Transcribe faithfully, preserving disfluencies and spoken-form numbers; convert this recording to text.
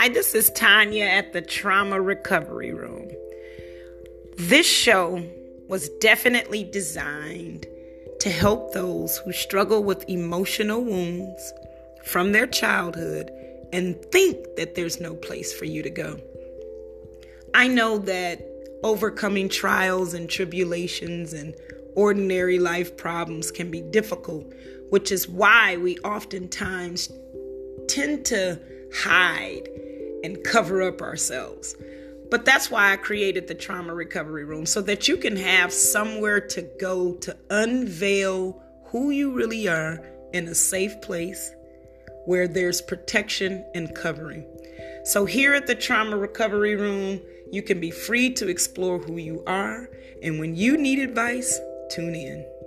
Hi, this is Tanya at the Trauma Recovery Room. This show was definitely designed to help those who struggle with emotional wounds from their childhood and think that there's no place for you to go. I know that overcoming trials and tribulations and ordinary life problems can be difficult, which is why we oftentimes tend to hide and cover up ourselves. But that's why I created the Trauma Recovery Room, so that you can have somewhere to go to unveil who you really are in a safe place where there's protection and covering. So here at the Trauma Recovery Room, you can be free to explore who you are, and when you need advice, tune in.